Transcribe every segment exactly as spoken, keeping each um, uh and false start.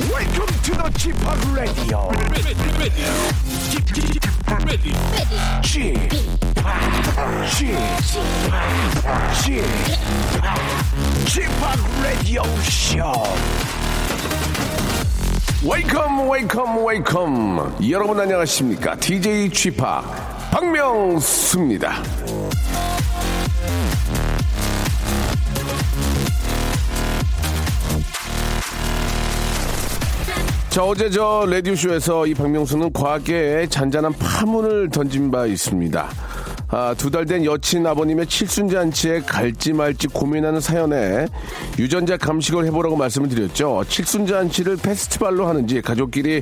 Welcome to the 지팍 Radio. 지팍 Radio Show. Welcome, welcome, welcome. 여러분 안녕하십니까? 디제이 지팍 박명수입니다. 자, 어제 저 라디오쇼에서 이 박명수는 과학계에 잔잔한 파문을 던진 바 있습니다. 아, 두 달 된 여친 아버님의 칠순잔치에 갈지 말지 고민하는 사연에 유전자 감식을 해보라고 말씀을 드렸죠. 칠순잔치를 페스티벌로 하는지 가족끼리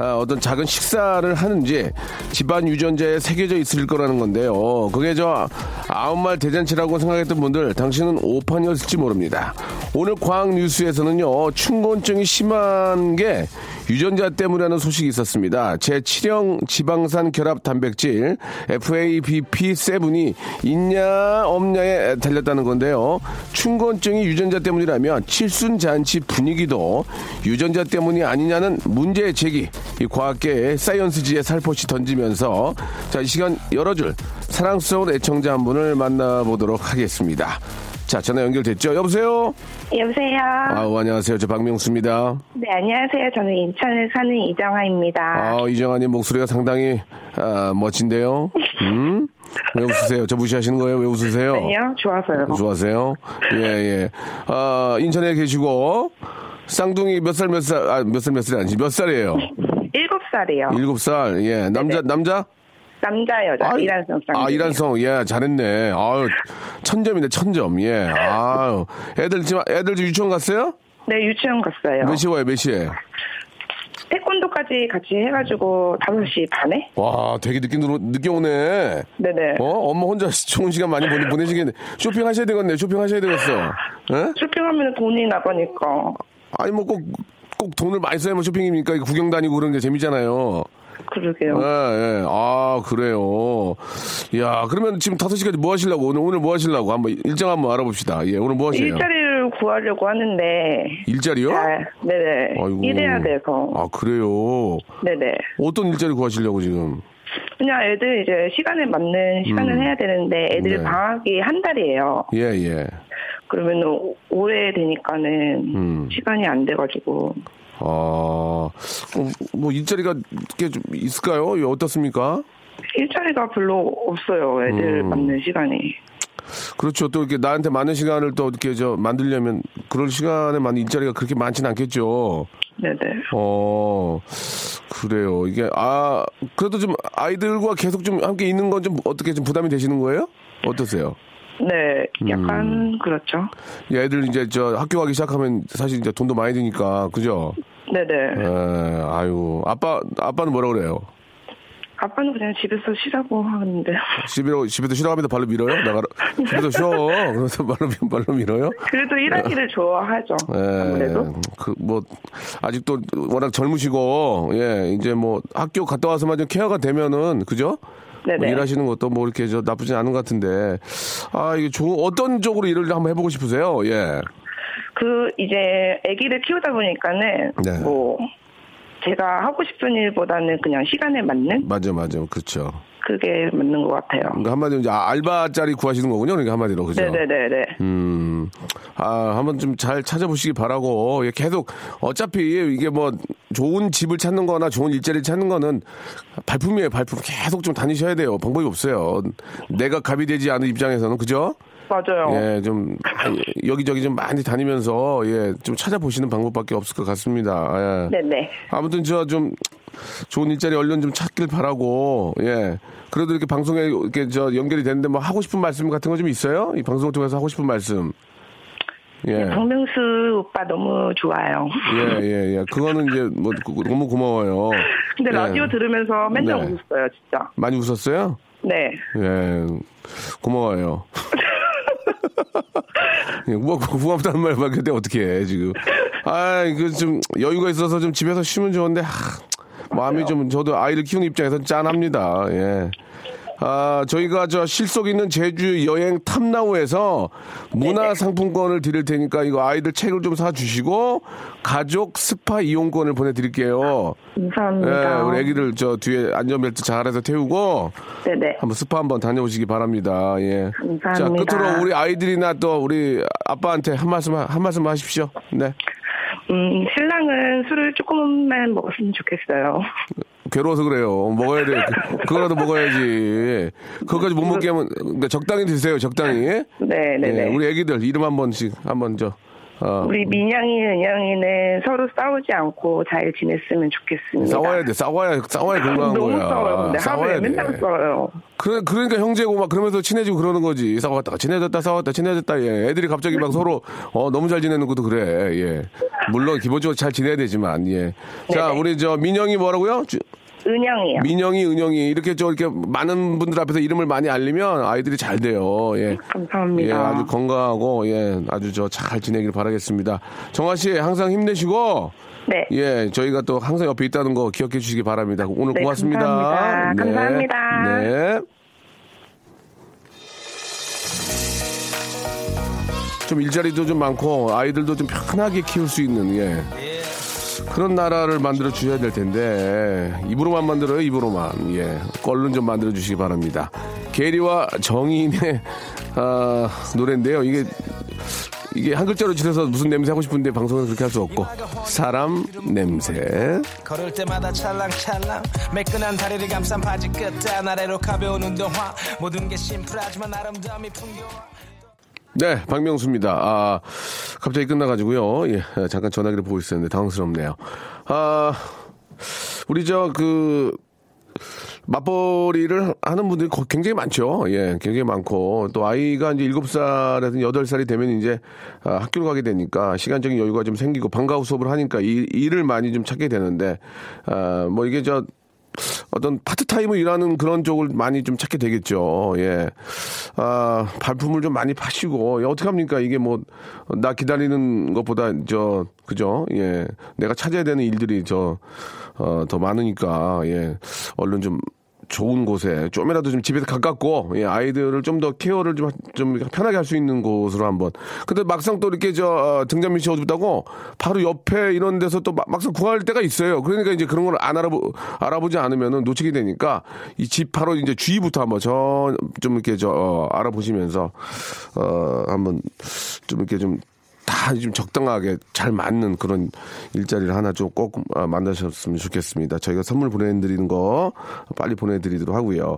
아, 어떤 작은 식사를 하는지 집안 유전자에 새겨져 있을 거라는 건데요. 그게 저 아홉 말 대잔치라고 생각했던 분들 당신은 오판이었을지 모릅니다. 오늘 과학 뉴스에서는요. 춘곤증이 심한 게 유전자 때문이라는 소식이 있었습니다. 제칠형 지방산 결합 단백질 에프 에이 비 피 세븐이 있냐 없냐에 달렸다는 건데요. 춘곤증이 유전자 때문이라면 칠순잔치 분위기도 유전자 때문이 아니냐는 문제 제기. 이 과학계의 사이언스지에 살포시 던지면서 자, 이 시간 열어줄 사랑스러운 애청자 한 분을 만나보도록 하겠습니다. 자, 전화 연결됐죠? 여보세요? 여보세요? 아우, 안녕하세요. 저 박명수입니다. 네, 안녕하세요. 저는 인천에 사는 이정화입니다. 아, 이정화님 목소리가 상당히, 아, 멋진데요? 음? 왜 웃으세요? 저 무시하시는 거예요? 왜 웃으세요? 아니요, 좋아서요. 좋아하세요? 예, 예. 아, 인천에 계시고, 쌍둥이 몇 살, 몇 살, 아, 몇 살, 몇 살이 아니지? 몇 살이에요? 일곱 살이요. 일곱 살, 예. 남자, 네네. 남자? 남자, 여자, 아유, 이란성. 쌍둥이. 아, 이란성. 예, 잘했네. 아유, 천점인데, 천점. 예. 아유. 애들, 지금, 애들 지금 유치원 갔어요? 네, 유치원 갔어요. 몇 시에 와요, 몇 시에? 태권도까지 같이 해가지고, 다섯 시 반에? 와, 되게 늦게, 늦게 오네. 네네. 어? 엄마 혼자 좋은 시간 많이 보내, 보내시겠네. 쇼핑하셔야 되겠네, 쇼핑하셔야 되겠어. 예? 쇼핑하면 돈이 나가니까. 아니, 뭐 꼭, 꼭 돈을 많이 써야 뭐 쇼핑입니까? 구경 다니고 그런 게 재밌잖아요. 그러게요. 예, 예. 아, 그래요. 야, 그러면 지금 다섯 시까지 뭐 하시려고? 오늘, 오늘 뭐 하시려고? 한번, 일정 한번 알아봅시다. 예, 오늘 뭐 하세요? 일자리를 구하려고 하는데. 일자리요? 아, 네네. 아이고. 일해야 돼서. 아, 그래요? 네네. 어떤 일자리 구하시려고 지금? 그냥 애들 이제 시간에 맞는 시간을 음. 해야 되는데, 애들 네. 방학이 한 달이에요. 예, 예. 그러면 올해 되니까는 음. 시간이 안 돼가지고. 아, 뭐, 일자리가 꽤 좀 있을까요? 어떻습니까? 일자리가 별로 없어요. 애들 음. 맞는 시간이. 그렇죠. 또 이렇게 나한테 많은 시간을 또 이렇게 저 만들려면 그럴 시간에 많은 일자리가 그렇게 많지는 않겠죠. 네네. 어, 그래요. 이게, 아, 그래도 좀 아이들과 계속 좀 함께 있는 건 좀 어떻게 좀 부담이 되시는 거예요? 어떠세요? 네, 약간 음. 그렇죠. 애들 이제 저 학교 가기 시작하면 사실 이제 돈도 많이 드니까 그죠? 네네. 에, 아유, 아빠 아빠는 뭐라 그래요? 아빠는 그냥 집에서 쉬라고 하는데. 집에서 집에서 쉬라고 하면 발로 밀어요? 나가라. 집에서 쉬어. 그래서 발로 발로 밀어요? 그래도 일하기를 좋아하죠. 에, 아무래도. 그 뭐 아직도 워낙 젊으시고 예 이제 뭐 학교 갔다 와서만 좀 케어가 되면은 그죠? 뭐 일하시는 것도 뭐 이렇게 저 나쁘진 않은 것 같은데 아 이게 좋은 어떤 쪽으로 일을 한번 해보고 싶으세요? 예. 그 이제 아기를 키우다 보니까는 네. 뭐 제가 하고 싶은 일보다는 그냥 시간에 맞는 맞아 맞아 그렇죠. 그게 맞는 것 같아요. 그러니까 한마디로 이제 알바짜리 구하시는 거군요. 그러니까 한마디로 그죠. 네네네네. 음, 아 한번 좀 잘 찾아보시기 바라고 예, 계속 어차피 이게 뭐 좋은 집을 찾는거나 좋은 일자리를 찾는 거는 발품이에요. 발품 계속 좀 다니셔야 돼요. 방법이 없어요. 내가 갑이 되지 않은 입장에서는 그죠. 맞아요. 예, 좀 여기저기 좀 많이 다니면서 예, 좀 찾아보시는 방법밖에 없을 것 같습니다. 예. 네네. 아무튼 저 좀 좋은 일자리 얼른 좀 찾길 바라고 예. 그래도 이렇게 방송에 이렇게 저 연결이 되는데 뭐 하고 싶은 말씀 같은 거 좀 있어요? 이 방송을 통해서 하고 싶은 말씀. 예. 박명수 오빠 너무 좋아요. 예, 예, 예. 그거는 이제 뭐 너무 고마워요. 근데 예. 라디오 들으면서 맨날 네. 웃었어요, 진짜. 많이 웃었어요? 네. 예, 고마워요. 고맙다는 말만 근데 어떻게 해, 지금. 아, 이거 좀 여유가 있어서 좀 집에서 쉬면 좋은데, 하, 마음이 좀 저도 아이를 키우는 입장에서 짠합니다. 예. 아, 저희가 저 실속 있는 제주 여행 탐나우에서 문화 상품권을 드릴 테니까 이거 아이들 책을 좀 사주시고 가족 스파 이용권을 보내드릴게요. 감사합니다. 예, 우리 애기들 저 뒤에 안전벨트 잘해서 태우고 네네. 한번 스파 한번 다녀오시기 바랍니다. 예. 감사합니다. 자, 끝으로 우리 아이들이나 또 우리 아빠한테 한 말씀 한 말씀 하십시오. 네. 음, 신랑은 술을 조금만 먹었으면 좋겠어요. 괴로워서 그래요. 먹어야 돼. 그거라도 먹어야지. 그거까지 못 먹게 하면 그러니까 적당히 드세요. 적당히. 네, 네, 네. 네. 우리 애기들 이름 한 번씩 한번 저. 어. 우리 민영이, 은영이는 서로 싸우지 않고 잘 지냈으면 좋겠습니다. 싸워야 돼. 싸워야 싸워야 건강한 너무 거야. 너무 싸워요. 근데 싸워야 돼. 맨날 싸워요. 그래 그러니까 형제고 막 그러면서 친해지고 그러는 거지. 싸웠다가 친해졌다 싸웠다 친해졌다. 예. 애들이 갑자기 막 서로 어 너무 잘 지내는 것도 그래. 예. 물론 기본적으로 잘 지내야 되지만 예. 자 네네. 우리 저 민영이 뭐라고요? 주... 은영이요. 민영이, 은영이 이렇게 저 이렇게 많은 분들 앞에서 이름을 많이 알리면 아이들이 잘 돼요. 예. 감사합니다. 예, 아주 건강하고 예, 아주 저 잘 지내길 바라겠습니다. 정아 씨 항상 힘내시고. 네. 예, 저희가 또 항상 옆에 있다는 거 기억해 주시기 바랍니다. 오늘 네, 고맙습니다. 감사합니다. 네. 감사합니다. 네. 좀 일자리도 좀 많고 아이들도 좀 편하게 키울 수 있는 예. 그런 나라를 만들어 주셔야 될 텐데 입으로만 만들어요 입으로만 예 얼른 좀 만들어 주시기 바랍니다. 게리와 정인의 아, 노래인데요. 이게 이게 한 글자로 칠해서 무슨 냄새 하고 싶은데 방송은 그렇게 할 수 없고 사람 냄새. 걸을 때마다 찰랑찰랑 매끈한 다리를 감싼 바지 끝단 아래로 가벼운 운동화 모든 게 심플하지만 아름다움이 풍겨와. 네, 박명수입니다. 아, 갑자기 끝나가지고요. 예, 잠깐 전화기를 보고 있었는데 당황스럽네요. 아, 우리 저, 그, 맞벌이를 하는 분들이 굉장히 많죠. 예, 굉장히 많고. 또 아이가 이제 일곱 살에서 여덟 살이 되면 이제 학교를 가게 되니까 시간적인 여유가 좀 생기고 방과 후 수업을 하니까 이, 일을 많이 좀 찾게 되는데, 아, 뭐 이게 저, 어떤 파트타임을 일하는 그런 쪽을 많이 좀 찾게 되겠죠. 예. 아, 발품을 좀 많이 파시고, 예, 어떡합니까? 이게 뭐, 나 기다리는 것보다, 저, 그죠? 예. 내가 찾아야 되는 일들이 저, 어, 더 많으니까, 예. 얼른 좀 좋은 곳에, 좀이라도 좀 집에서 가깝고, 예, 아이들을 좀 더 케어를 좀, 좀 편하게 할 수 있는 곳으로 한번. 근데 막상 또 이렇게 저, 등잔 밑이 어둡다고 바로 옆에 이런 데서 또 막상 구할 때가 있어요. 그러니까 이제 그런 걸 안 알아보, 알아보지 않으면은 놓치게 되니까 이 집 바로 이제 주위부터 한번 저, 좀 이렇게 저, 어, 알아보시면서, 어, 한번 좀 이렇게 좀 다 좀 적당하게 잘 맞는 그런 일자리를 하나 좀 꼭 만나셨으면 좋겠습니다. 저희가 선물 보내드리는 거 빨리 보내드리도록 하고요.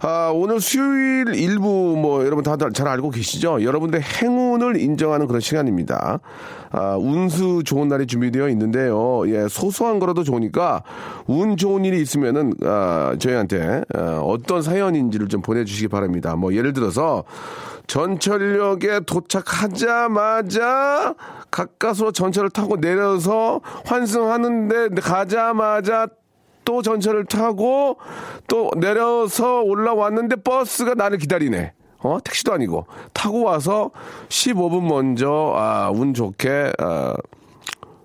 아, 오늘 수요일 일부 뭐 여러분 다들 잘 알고 계시죠? 여러분들의 행운을 인정하는 그런 시간입니다. 아, 운수 좋은 날이 준비되어 있는데요. 예, 소소한 거라도 좋으니까 운 좋은 일이 있으면은 아, 저희한테 아, 어떤 사연인지를 좀 보내주시기 바랍니다. 뭐 예를 들어서 전철역에 도착하자마자 가까스로 전철을 타고 내려서 환승하는데 가자마자 또 전철을 타고 또 내려서 올라왔는데 버스가 나를 기다리네. 어? 택시도 아니고. 타고 와서 십오 분 먼저 아, 운 좋게 아,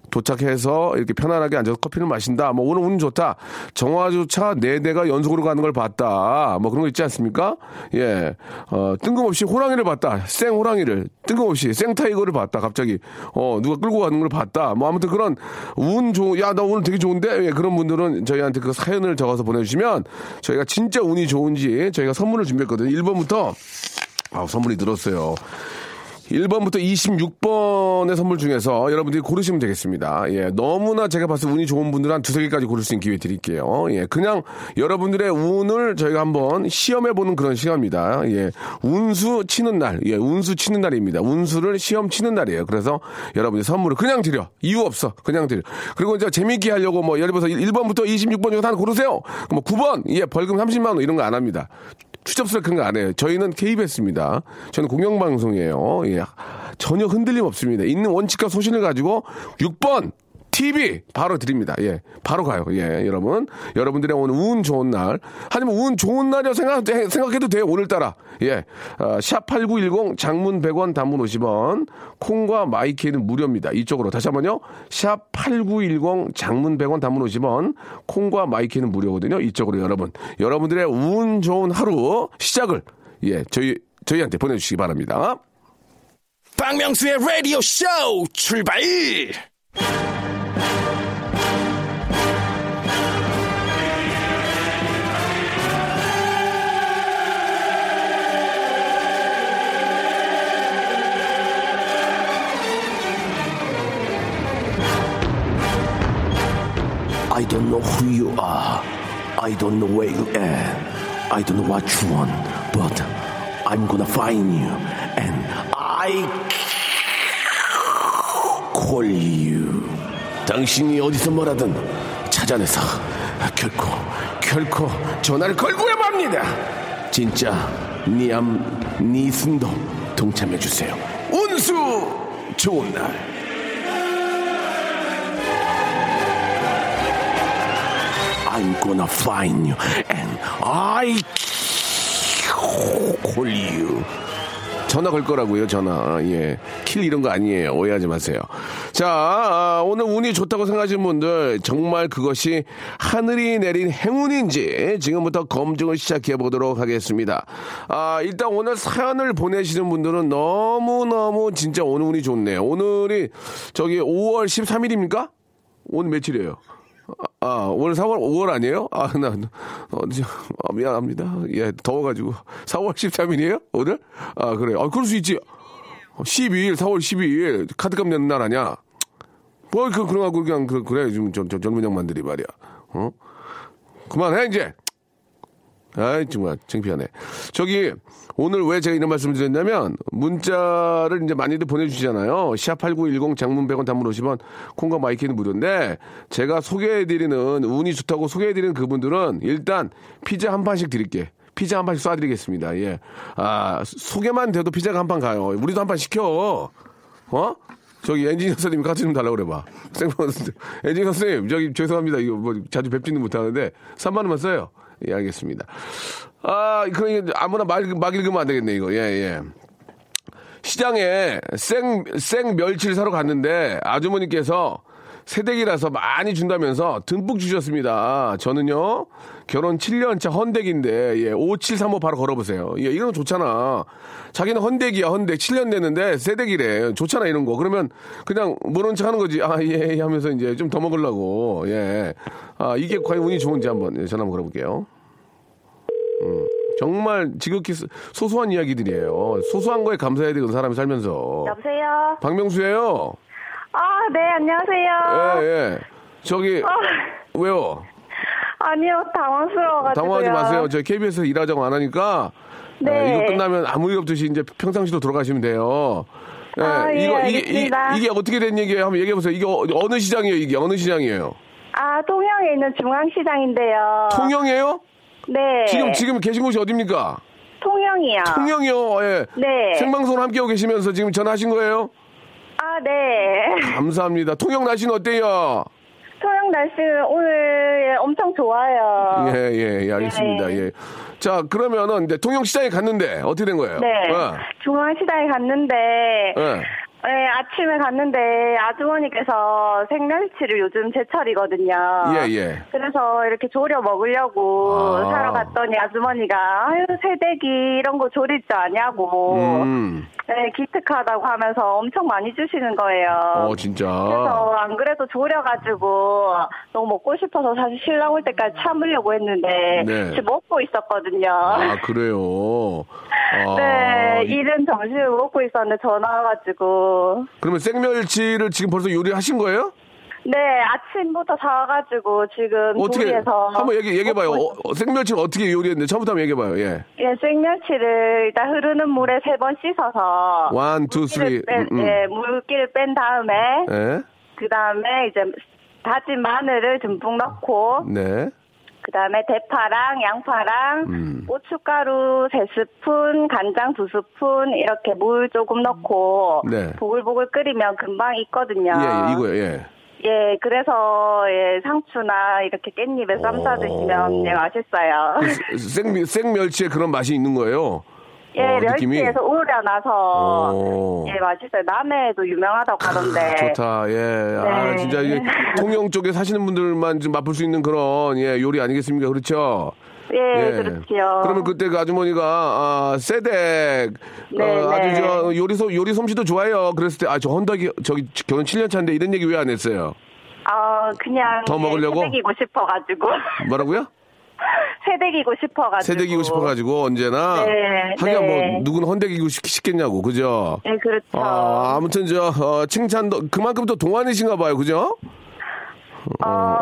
도착해서 이렇게 편안하게 앉아서 커피를 마신다. 뭐 오늘 운 좋다. 정화조차 네 대가 연속으로 가는 걸 봤다. 뭐 그런 거 있지 않습니까? 예. 어, 뜬금없이 호랑이를 봤다. 생 호랑이를. 뜬금없이 생 타이거를 봤다. 갑자기. 어, 누가 끌고 가는 걸 봤다. 뭐 아무튼 그런 운 좋은, 야, 나 오늘 되게 좋은데? 예, 그런 분들은 저희한테 그 사연을 적어서 보내주시면 저희가 진짜 운이 좋은지 저희가 선물을 준비했거든요. 일 번부터, 아 선물이 늘었어요. 일 번부터 이십육 번의 선물 중에서 여러분들이 고르시면 되겠습니다. 예, 너무나 제가 봤을 때 운이 좋은 분들 한 두세 개까지 고를 수 있는 기회 드릴게요. 예, 그냥 여러분들의 운을 저희가 한번 시험해보는 그런 시간입니다. 예, 운수 치는 날, 예, 운수 치는 날입니다. 운수를 시험 치는 날이에요. 그래서 여러분들 선물을 그냥 드려. 이유 없어. 그냥 드려. 그리고 이제 재미있게 하려고 뭐 예를 들어서 일 번부터 이십육 번 중에서 하나 고르세요. 뭐 구 번, 예, 벌금 삼십만 원 이런 거 안 합니다. 추잡스럽게 그런 거 안 해요. 저희는 케이비에스입니다. 저는 공영방송이에요. 예. 전혀 흔들림 없습니다. 있는 원칙과 소신을 가지고 육 번 티비 바로 드립니다. 예. 바로 가요. 예. 여러분. 여러분들의 오늘 운 좋은 날. 하지만 운 좋은 날이라고 생각, 생각해도 돼요. 오늘따라. 예. 어, 샵팔구일공 장문 백 원 단문 오십 원. 콩과 마이키는 무료입니다. 이쪽으로. 다시 한 번요. 샵팔구일공 장문 백 원 단문 오십 원. 콩과 마이키는 무료거든요. 이쪽으로 여러분. 여러분들의 운 좋은 하루 시작을. 예. 저희, 저희한테 보내주시기 바랍니다. 박명수의 라디오 쇼 출발! I don't know who you are. I don't know where you are. I don't know what you want. But I'm gonna find you. And I call you. 당신이 어디서 뭐라든 찾아내서 결코 결코 전화를 걸고야 맙니다. 진짜 니암 니순도 동참해주세요. 운수 좋은 날. I'm gonna find you and I call you. 전화 걸 거라고요, 전화. 예. 킬 이런 거 아니에요. 오해하지 마세요. 자, 아, 오늘 운이 좋다고 생각하시는 분들, 정말 그것이 하늘이 내린 행운인지 지금부터 검증을 시작해 보도록 하겠습니다. 아, 일단 오늘 사연을 보내시는 분들은 너무너무 진짜 오늘 운이 좋네요. 오늘이 저기 오월 십삼일입니까? 오늘 며칠이에요? 아, 오늘 사월, 오월 아니에요? 아, 나, 어, 아, 미안합니다. 예, 더워가지고. 사월 십삼일이에요? 오늘? 아, 그래요. 아, 그럴 수 있지. 십이일, 사월 십이일, 카드값 내는 날 아니야? 뭐, 그, 그러고, 그냥, 그, 그래. 지금 저, 저, 젊은 양반들이 말이야. 어? 그만해, 이제! 아이, 정말, 창피하네. 저기, 오늘 왜 제가 이런 말씀을 드렸냐면, 문자를 이제 많이들 보내주시잖아요. 샷팔구일공 장문 백 원 단문 오십 원, 콩과 마이키는 무료인데, 제가 소개해드리는, 운이 좋다고 소개해드리는 그분들은, 일단, 피자 한 판씩 드릴게. 피자 한 판씩 쏴드리겠습니다. 예. 아, 소개만 돼도 피자가 한 판 가요. 우리도 한 판 시켜. 어? 저기 엔지니어 선생님 카드 좀 달라고 그래봐. 생방송 엔지니어 선생님, 저기 죄송합니다. 이거 뭐 자주 뵙지는 못하는데, 삼만 원만 써요. 예, 알겠습니다. 아, 그러니 아무나 막, 막 읽으면 안 되겠네, 이거. 예, 예. 시장에 생, 생 멸치를 사러 갔는데 아주머니께서 새댁이라서 많이 준다면서 듬뿍 주셨습니다. 저는요, 결혼 칠 년차 헌댁인데, 예, 오칠삼오 바로 걸어보세요. 예, 이런 거 좋잖아. 자기는 헌댁이야, 헌댁. 칠 년 됐는데, 새댁이래. 좋잖아, 이런 거. 그러면 그냥 모른 척 하는 거지. 아, 예, 예 하면서 이제 좀 더 먹으려고. 예. 아, 이게 과연 운이 좋은지 한번 전화 한번 걸어볼게요. 음. 정말 지극히 소소한 이야기들이에요. 소소한 거에 감사해야 되는 사람이 살면서. 여보세요? 박명수예요. 아, 네, 안녕하세요. 예, 예. 저기, 어. 왜요? 아니요, 당황스러워가지고. 당황하지 마세요. 저희 케이비에스에서 일하자고 안 하니까. 네. 예, 이거 끝나면 아무 일 없듯이 이제 평상시로 돌아가시면 돼요. 예, 아, 예, 이거, 이게, 이게, 이게 어떻게 된 얘기예요? 한번 얘기해보세요. 이게 어느 시장이에요? 이게 어느 시장이에요? 아, 통영에 있는 중앙시장인데요. 통영이에요? 네. 지금, 지금 계신 곳이 어딥니까? 통영이요. 통영이요? 예. 네. 생방송을 함께하고 계시면서 지금 전화하신 거예요? 아, 네. 감사합니다. 통영 날씨는 어때요? 통영 날씨는 오늘 엄청 좋아요. 예, 예, 예, 알겠습니다. 네. 예. 자, 그러면은 이제 통영 시장에 갔는데 어떻게 된 거예요? 네. 예. 중앙 시장에 갔는데, 예. 예, 아침에 갔는데 아주머니께서 생멸치를 요즘 제철이거든요. 예, 예. 그래서 이렇게 조려 먹으려고 아. 사러 갔더니 아주머니가 아유, 새댁이 이런 거 조릴 줄 아냐고. 음. 네, 기특하다고 하면서 엄청 많이 주시는 거예요. 어, 진짜. 그래서 안 그래도 졸여가지고 너무 먹고 싶어서 사실 신랑 올 때까지 참으려고 했는데 네. 지금 먹고 있었거든요. 아, 그래요? 아, 네, 이... 이른 점심을 먹고 있었는데 전화 와가지고. 그러면 생멸치를 지금 벌써 요리하신 거예요? 네, 아침부터 사와가지고 지금 조리해서 한번 얘기, 얘기해봐요. 어, 어, 생멸치를 어떻게 요리했는데 처음부터 한번 얘기해봐요. 예. 예, 생멸치를 일단 흐르는 물에 세 번 씻어서 원, 투, 쓰리 뺀, 음, 음. 예, 물기를 뺀 다음에 예. 그 다음에 이제 다진 마늘을 듬뿍 넣고 네. 그다음에 대파랑 양파랑 음. 고춧가루 세 스푼, 간장 두 스푼 이렇게 물 조금 넣고 네. 보글보글 끓이면 금방 익거든요. 예, 예 이거요. 예. 예, 그래서 예, 상추나 이렇게 깻잎에 쌈 싸 드시면 예, 맛있어요. 생 생멸치에 그런 맛이 있는 거예요. 예, 어, 멸치에서 우려나서 예 맛있어요. 남해에도 유명하다고 하던데. 좋다. 예, 네. 아 진짜 이게 통영 쪽에 사시는 분들만 좀 맛볼 수 있는 그런 예 요리 아니겠습니까? 그렇죠. 예, 예. 그렇지요. 그러면 그때 그 아주머니가 아, 새댁 네, 어, 아주 네. 저 요리소 요리 솜씨도 좋아요. 그랬을 때 아 저 헌덕이 저기 결혼 칠 년 차인데 이런 얘기 왜 안 했어요? 아 어, 그냥 더 먹으려고 새댁이고 싶어가지고. 뭐라고요? 새댁이고 싶어가지고. 새댁이고 싶어가지고 언제나. 네, 하긴 네. 뭐 누군 헌댁이고 싶, 싶겠냐고 그죠? 네 그렇죠. 아, 아무튼 저 어, 칭찬도 그만큼 또 동안이신가 봐요 그죠? 어, 어,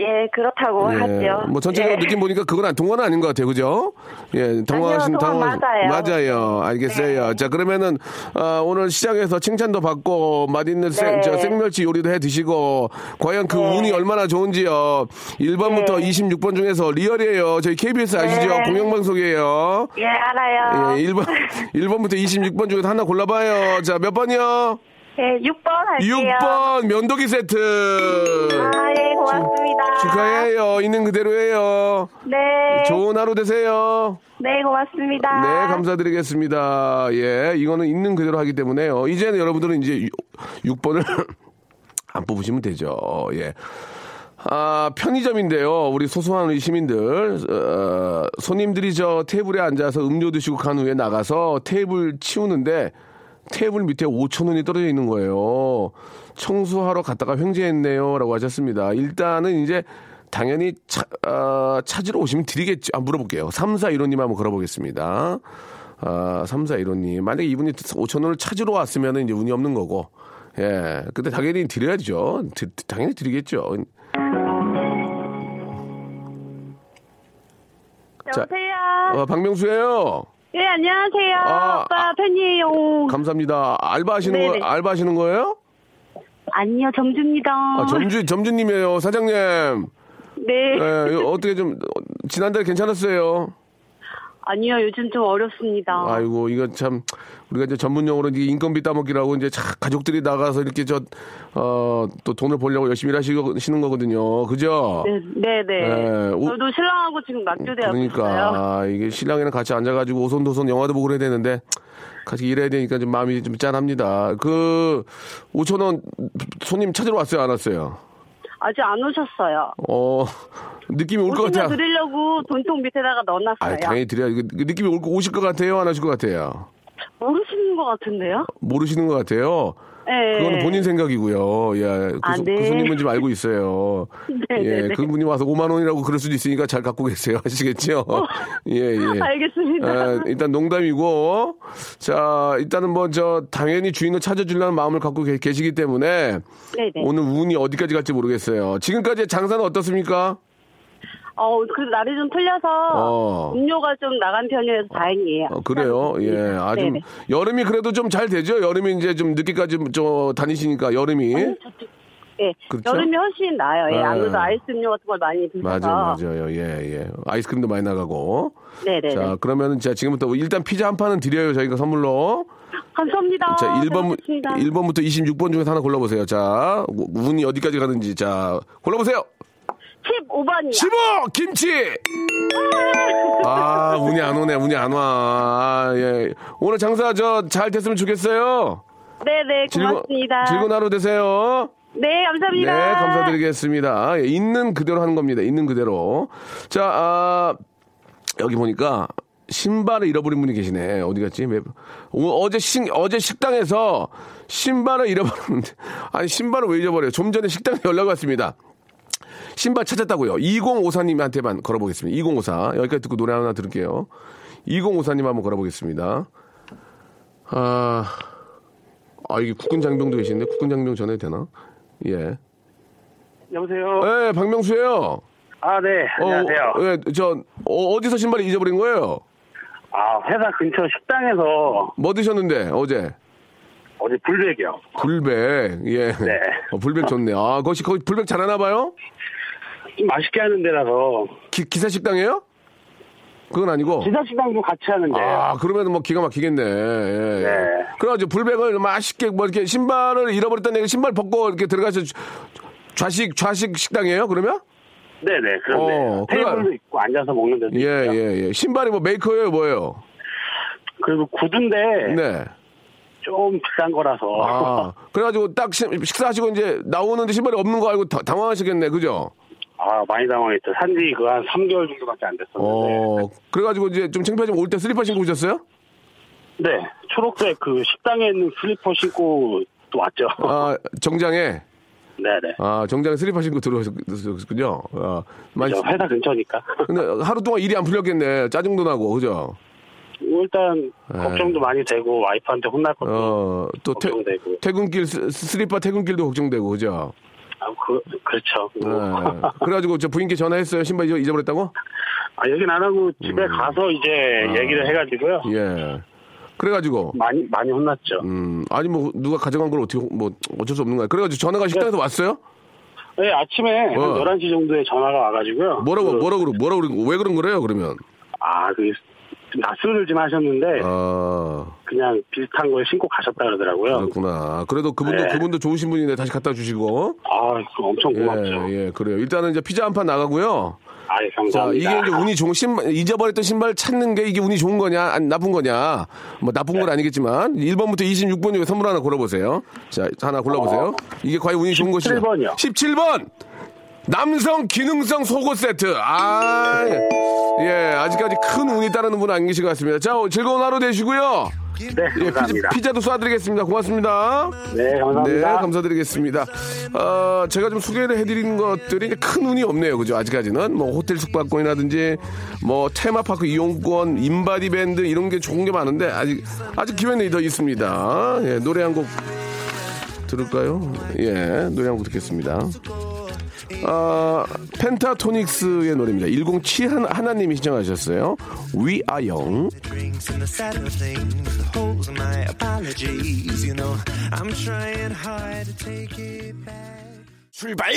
예, 그렇다고 예, 하죠. 뭐, 전체적으로 예. 느낌 보니까 그건 안, 동화는 아닌 것 같아요. 그죠? 예, 동화하신, 동화. 맞아요. 맞아요. 알겠어요. 네. 자, 그러면은, 어, 오늘 시장에서 칭찬도 받고, 맛있는 네. 생, 저, 생멸치 요리도 해 드시고, 과연 그 네. 운이 얼마나 좋은지요. 일 번부터 네. 이십육 번 중에서 리얼이에요. 저희 케이비에스 아시죠? 네. 공영방송이에요. 예, 알아요. 예, 일 번, 일 번부터 이십육 번 중에서 하나 골라봐요. 자, 몇 번이요? 네, 육 번 할게요. 육 번 면도기 세트. 아, 예, 고맙습니다. 주, 축하해요. 있는 그대로예요. 네. 좋은 하루 되세요. 네, 고맙습니다. 네, 감사드리겠습니다. 예, 이거는 있는 그대로 하기 때문에요. 이제는 여러분들은 이제 육 번을 안 뽑으시면 되죠. 예. 아, 편의점인데요. 우리 소소한 우리 시민들, 어, 손님들이 저 테이블에 앉아서 음료 드시고 간 후에 나가서 테이블 치우는데 테이블 밑에 오천 원이 떨어져 있는 거예요. 청소하러 갔다가 횡재했네요. 라고 하셨습니다. 일단은 이제 당연히 차, 어, 찾으러 오시면 드리겠죠. 아, 물어볼게요. 삼사일호님 한번 걸어보겠습니다. 아, 삼사일호님. 만약에 이분이 오천 원을 찾으러 왔으면 이제 운이 없는 거고. 예. 근데 당연히 드려야죠. 드, 당연히 드리겠죠. 여보세요. 어, 박명수예요. 예, 안녕하세요. 아, 오빠 팬이에요. 감사합니다. 알바하시는 네네. 거 알바하시는 거예요? 아니요, 점주입니다. 아, 점주 점주님이에요, 사장님. 네. 네 어떻게 좀 지난달 괜찮았어요? 아니요, 요즘 좀 어렵습니다. 아이고, 이거 참 우리가 이제 전문용어로 이제 인건비 따먹기라고 이제 참 가족들이 나가서 이렇게 저 어 또 돈을 벌려고 열심히 일하시는 거거든요. 그죠? 네, 네. 네. 오, 저도 신랑하고 지금 낙조돼요. 그러니까 아, 이게 신랑이랑 같이 앉아가지고 오손도손 영화도 보고 그래야 되는데 같이 일해야 되니까 좀 마음이 좀 짠합니다. 그 오천 원 손님 찾으러 왔어요, 안 왔어요? 아직 안 오셨어요. 어. 느낌이 올 것 같아요. 드리려고 돈통 밑에다가 넣어놨어요. 아, 당연히 드려요. 느낌이 올 거, 오실 것 같아요? 안 오실 것 같아요? 모르시는 것 같은데요? 모르시는 것 같아요? 네. 그건 본인 생각이고요. 예, 그, 아, 네. 그 손님은 좀 알고 있어요. 네, 예, 네. 그분이 와서 오만 원이라고 그럴 수도 있으니까 잘 갖고 계세요. 아시겠죠? 예, 예. 알겠습니다. 아, 일단 농담이고. 자, 일단은 뭐, 저, 당연히 주인을 찾아주려는 마음을 갖고 계, 계시기 때문에. 네, 네. 오늘 운이 어디까지 갈지 모르겠어요. 지금까지의 장사는 어떻습니까? 어, 그 날이 좀 풀려서 어. 음료가 좀 나간 편이어서 다행이에요. 어, 그래요? 예, 아주 여름이 그래도 좀 잘 되죠. 여름이 이제 좀 늦게까지 좀 다니시니까 여름이. 아니, 저쪽, 예, 그렇죠? 여름이 훨씬 나아요. 예, 아무래도 아이스 음료 같은 걸 많이 드셔서. 맞아요, 맞아요. 예, 예. 아이스크림도 많이 나가고. 네, 네. 자, 그러면은 자 지금부터 일단 피자 한 판은 드려요. 저희가 선물로. 감사합니다. 자, 일 번, 일 번부터 이십육 번 중에서 하나 골라보세요. 자, 운이 어디까지 가는지 자 골라보세요. 십오 번이요. 십오! 김치! 아, 운이 안 오네, 운이 안 와. 아, 예. 오늘 장사 저 잘 됐으면 좋겠어요. 네네, 고맙습니다. 즐거, 즐거운 하루 되세요. 네, 감사합니다. 네, 감사드리겠습니다. 예, 있는 그대로 하는 겁니다. 있는 그대로. 자, 아, 여기 보니까 신발을 잃어버린 분이 계시네. 어디 갔지? 오, 어제 식, 어제 식당에서 신발을 잃어버렸는데. 아니, 신발을 왜 잊어버려요? 좀 전에 식당에 연락 왔습니다. 신발 찾았다고요. 이공오사님한테만 걸어보겠습니다. 이공오사. 여기까지 듣고 노래 하나 들을게요. 이공오사님 한번 걸어보겠습니다. 아, 아 이게 국군 장병도 계시는데 국군 장병 전화해도 되나? 예. 여보세요. 네, 박명수예요. 아, 네. 안녕하세요. 어, 예, 저 어, 어디서 신발을 잊어버린 거예요? 아, 회사 근처 식당에서. 뭐 드셨는데 어제? 어제 불백이요. 불백. 예. 네. 어, 불백 좋네요. 아, 거기 거기 불백 잘하나 봐요? 좀 맛있게 하는 데라서. 기, 기사 식당이에요? 그건 아니고. 기사 식당도 같이 하는데. 아, 그러면 뭐 기가 막히겠네. 예. 네. 그래가지고 불백을 맛있게 뭐 이렇게 신발을 잃어버렸다는 얘기 신발 벗고 이렇게 들어가서 좌식 좌식 식당이에요? 그러면? 네네 그런데 어, 테이블도 그러니까, 있고 앉아서 먹는 데도 예, 있고요. 예예 예. 신발이 뭐 메이커예요, 뭐예요? 그리고 구두인데. 네. 좀 비싼 거라서. 아, 그래가지고 딱 시, 식사하시고 이제 나오는데 신발이 없는 거 알고 다, 당황하시겠네, 그죠? 아, 많이 당황했죠. 산지 그 한 삼 개월 정도밖에 안 됐었는데. 어, 그래가지고 이제 좀 창피하지만 올 때 슬리퍼 신고 오셨어요? 네, 초록색 그 식당에 있는 슬리퍼 신고 또 왔죠. 아, 정장에. 네네. 아, 정장에 슬리퍼 신고 들어오셨군요. 아, 많이. 그렇죠, 회사 근처니까. 근데 하루 동안 일이 안 풀렸겠네. 짜증도 나고, 그죠? 일단 걱정도 에이. 많이 되고 와이프한테 혼날 것도 어, 또 걱정되고. 태, 퇴근길 슬리퍼 퇴근길도 걱정되고 그죠? 아, 그 그렇죠. 그래가지고 저 부인께 전화했어요. 신발 잊어버렸다고? 아, 얘기는 안 하고 집에 음. 가서 이제 아. 얘기를 해가지고요. 예. 그래가지고 많이 많이 혼났죠. 음, 아니 뭐 누가 가져간 걸 어떻게 뭐 어쩔 수 없는 거야. 그래가지고 전화가 식당에서 네. 왔어요? 네, 아침에 어. 한 열한 시 정도에 전화가 와가지고요. 뭐라고 그, 뭐라고 그러 뭐라고 그러 왜 그런 거래요? 그러면? 아, 그. 낮술을 좀 하셨는데 아... 그냥 비슷한 걸 신고 가셨다 그러더라고요. 그렇구나. 그래도 그분도 네. 그분도 좋으신 분인데 다시 갖다 주시고. 아, 엄청 고맙죠. 예, 예, 그래요. 일단은 이제 피자 한 판 나가고요. 아, 예, 감사합니다. 자, 이게 이제 운이 좋은 신발 잊어버렸던 신발 찾는 게 이게 운이 좋은 거냐, 나쁜 거냐. 뭐 나쁜 네. 건 아니겠지만 일 번부터 이십육 번 중에 선물 하나 골라보세요. 자, 하나 골라보세요. 어... 이게 과연 운이 좋은 것이냐. 십칠 번이요. 십칠 번. 남성 기능성 속옷 세트. 아, 예, 아직까지 큰 운이 따르는 분 안 계신 것 같습니다. 자, 즐거운 하루 되시고요. 네, 감사합니다. 예, 피자, 피자도 쏴드리겠습니다. 고맙습니다. 네, 감사합니다. 네, 감사드리겠습니다. 어, 제가 좀 소개를 해드린 것들이 이제 큰 운이 없네요, 그죠? 아직까지는 뭐 호텔 숙박권이라든지 뭐 테마파크 이용권, 인바디 밴드 이런 게 좋은 게 많은데 아직 아직 기회는 더 있습니다. 예, 노래 한 곡 들을까요? 예, 노래 한 곡 듣겠습니다. 아, 펜타토닉스의 노래입니다. 일공칠 하나님이 신청하셨어요. We are young. 출발!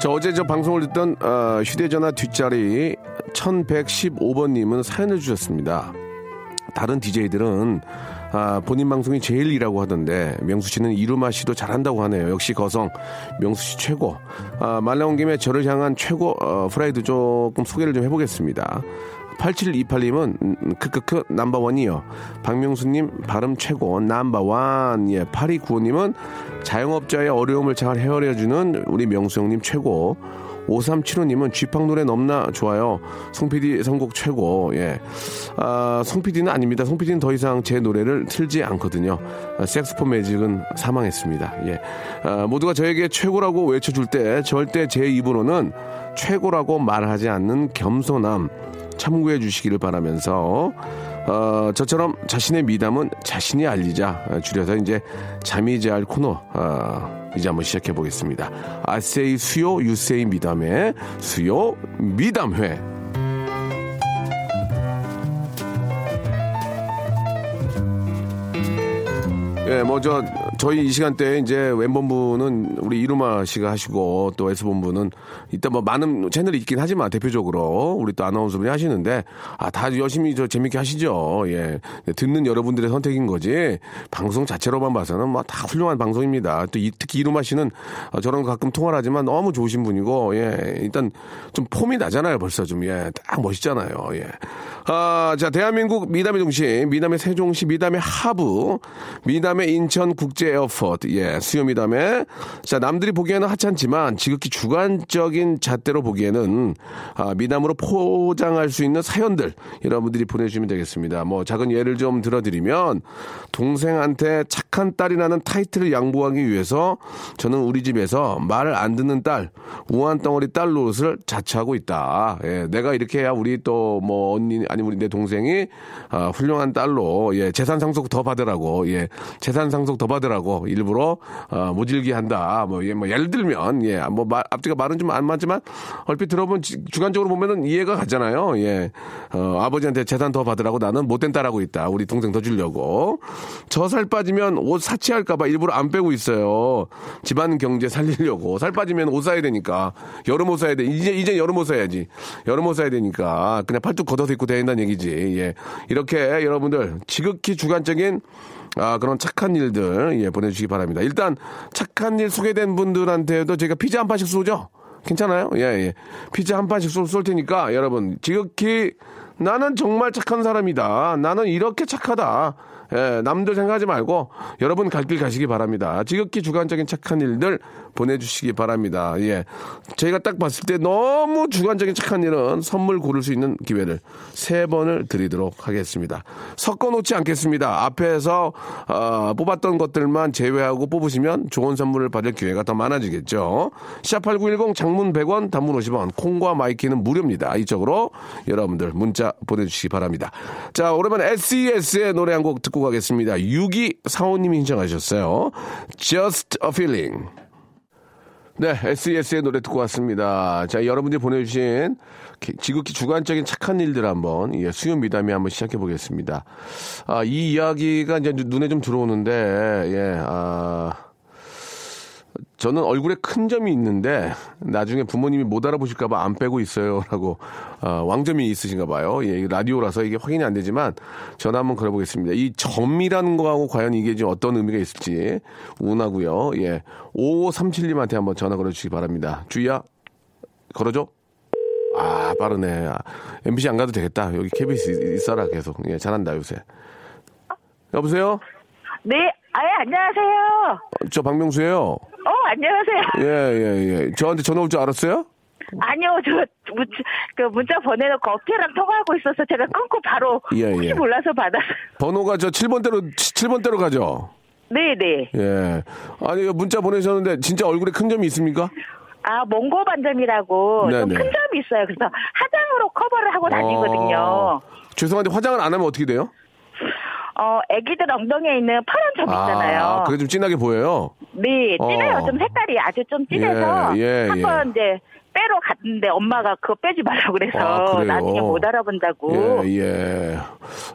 저 어제 저 방송을 듣던 어, 휴대전화 뒷자리 천백십오 번님은 사연을 주셨습니다. 다른 디제이들은 아, 본인 방송이 제일이라고 하던데 명수 씨는 이루마 씨도 잘한다고 하네요. 역시 거성 명수 씨 최고. 아, 말 나온 김에 저를 향한 최고 어, 프라이드 조금 소개를 좀 해보겠습니다. 팔칠이팔님은 크크크 넘버원이요. 박명수님 발음 최고 넘버원. 예, 팔이구오님은 자영업자의 어려움을 잘 헤아려주는 우리 명수 형님 최고. 오삼칠오님은 쥐팡 노래 넘나 좋아요. 송피디 선곡 최고. 예, 아, 송피디는 아닙니다. 송피디는 더 이상 제 노래를 틀지 않거든요. 아, 색스폰 매직은 사망했습니다. 예, 아, 모두가 저에게 최고라고 외쳐줄 때 절대 제 입으로는 최고라고 말하지 않는 겸손함 참고해 주시기를 바라면서 어, 저처럼 자신의 미담은 자신이 알리자 줄여서 이제 잠이 잘 코너 어, 이제 한번 시작해 보겠습니다. 아세이 수요 유세이 미담회 수요 미담회. 예, 먼저 저희 이 시간대에 이제 웬본부는 우리 이루마 씨가 하시고 또 S본부는 일단 뭐 많은 채널이 있긴 하지만 대표적으로 우리 또 아나운서분이 하시는데 아, 다 열심히 저 재밌게 하시죠. 예. 듣는 여러분들의 선택인 거지 방송 자체로만 봐서는 뭐 다 훌륭한 방송입니다. 또 이, 특히 이루마 씨는 저랑 가끔 통화를 하지만 너무 좋으신 분이고 예. 일단 좀 폼이 나잖아요. 벌써 좀 예. 딱 멋있잖아요. 예. 아, 자, 대한민국 미담의 중심, 미담의 세종시, 미담의 하부, 미담의 인천 국제 에어포트, 예, 수요미담에. 자, 남들이 보기에는 하찮지만 지극히 주관적인 잣대로 보기에는 아, 미담으로 포장할 수 있는 사연들 여러분들이 보내주시면 되겠습니다. 뭐 작은 예를 좀 들어드리면 동생한테 착한 딸이라는 타이틀을 양보하기 위해서 저는 우리 집에서 말을 안 듣는 딸, 우한덩어리 딸 노릇을 자처하고 있다. 예, 내가 이렇게 해야 우리 또 뭐 언니 아니 우리 내 동생이 아, 훌륭한 딸로 예, 재산 상속 더 받으라고 예, 재산 상속 더 받으라고 한다고 일부러 어, 모질게 한다. 뭐, 예, 뭐 예를 들면 예, 뭐 마, 앞뒤가 말은 좀 안 맞지만 얼핏 들어보면 지, 주관적으로 보면은 이해가 가잖아요. 예, 어, 아버지한테 재산 더 받으라고 나는 못된 딸하고 있다. 우리 동생 더 주려고. 저 살 빠지면 옷 사치할까봐 일부러 안 빼고 있어요. 집안 경제 살리려고. 살 빠지면 옷 사야 되니까 여름 옷 사야 돼. 이제 이제 여름 옷 사야지. 여름 옷 사야 되니까 그냥 팔뚝 걷어서 입고 다닌다는 얘기지. 예, 이렇게 여러분들 지극히 주관적인 아, 그런 착한 일들, 예, 보내주시기 바랍니다. 일단, 착한 일 소개된 분들한테도 저희가 피자 한 판씩 쏘죠? 괜찮아요? 예, 예. 피자 한 판씩 쏠, 쏠 테니까, 여러분, 지극히 나는 정말 착한 사람이다. 나는 이렇게 착하다. 예, 남들 생각하지 말고, 여러분 갈 길 가시기 바랍니다. 지극히 주관적인 착한 일들 보내주시기 바랍니다. 예. 저희가 딱 봤을 때 너무 주관적인 착한 일은 선물 고를 수 있는 기회를 세 번을 드리도록 하겠습니다. 섞어놓지 않겠습니다. 앞에서, 어, 뽑았던 것들만 제외하고 뽑으시면 좋은 선물을 받을 기회가 더 많아지겠죠. 샷팔구일공 장문 백 원, 단문 오십 원, 콩과 마이키는 무료입니다. 이쪽으로 여러분들 문자 보내주시기 바랍니다. 자, 오랜만에 에스이에스의 노래 한 곡 듣고 가겠습니다. 육이사오님이 신청하셨어요. Just a feeling. 네, 에스이에스의 노래 듣고 왔습니다. 자, 여러분들이 보내주신 지극히 주관적인 착한 일들 한번, 예, 수요 미담이 한번 시작해 보겠습니다. 아, 이 이야기가 이제 눈에 좀 들어오는데, 예, 아, 저는 얼굴에 큰 점이 있는데 나중에 부모님이 못 알아보실까봐 안 빼고 있어요라고 어, 왕점이 있으신가 봐요. 예, 라디오라서 이게 확인이 안 되지만 전화 한번 걸어보겠습니다. 이 점이라는 거하고 과연 이게 지금 어떤 의미가 있을지 운하고요. 예, 오오삼칠님한테 한번 전화 걸어주시기 바랍니다. 주희야, 걸어줘. 아, 빠르네. 아, 엠비씨 안 가도 되겠다. 여기 케이비에스 있어라 계속. 예, 잘한다 요새. 여보세요? 네, 아예 안녕하세요. 저 박명수예요. 어, 안녕하세요. 예, 예, 예. 저한테 전화 올 줄 알았어요? 아니요, 저, 문자, 그, 문자 보내놓고 업체랑 통화하고 있어서 제가 끊고 바로, 예, 혹시 예. 몰라서 받았어요. 번호가 저 칠 번대로, 칠 번대로 가죠? 네네. 예. 아니, 문자 보내셨는데, 진짜 얼굴에 큰 점이 있습니까? 아, 몽고 반점이라고. 좀 큰 점이 있어요. 그래서 화장으로 커버를 하고 다니거든요. 아, 죄송한데, 화장을 안 하면 어떻게 돼요? 어, 애기들 엉덩이에 있는 파란 점 있잖아요. 아, 그게 좀 진하게 보여요? 네, 진해요. 어. 좀 색깔이 아주 좀 진해서. 예, 예, 한번 예. 이제 빼러 갔는데 엄마가 그거 빼지 말라고 그래서 아, 나중에 못 알아본다고. 예, 예.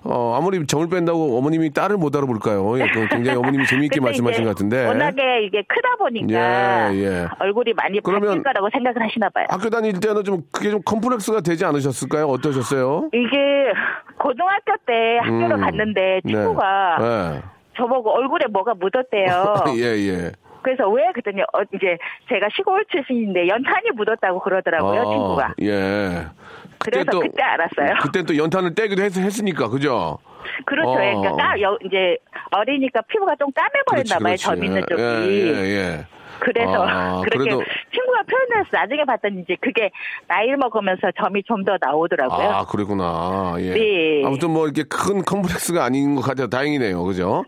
어, 아무리 점을 뺀다고 어머님이 딸을 못 알아볼까요? 예, 굉장히 어머님이 재미있게 말씀하신 것 같은데. 워낙에 이게 크다 보니까 예, 예. 얼굴이 많이 바뀔 거라고 생각을 하시나 봐요. 학교 다닐 때는 좀 그게 좀 컴플렉스가 되지 않으셨을까요? 어떠셨어요? 이게 고등학교 때 학교를 음, 갔는데 친구가 네. 네. 저보고 얼굴에 뭐가 묻었대요. 예, 예. 그래서 왜 그랬더니 어, 이제 제가 시골 출신인데 연탄이 묻었다고 그러더라고요. 아, 친구가. 예. 그래서 또, 그때 알았어요. 그때 또 연탄을 떼기도 했, 했으니까 그죠? 그렇죠. 어. 그러니까 까, 여, 이제 어리니까 피부가 좀 까매 보였나 봐요. 점 있는 쪽이. 예, 예, 예. 그래서 아, 그렇게 그래도... 친구가 표현해서 나중에 봤더니 이제 그게 나이를 먹으면서 점이 좀 더 나오더라고요. 아, 그렇구나. 예. 네. 아무튼 뭐 이렇게 큰 컴플렉스가 아닌 것 같아요. 다행이네요. 그죠?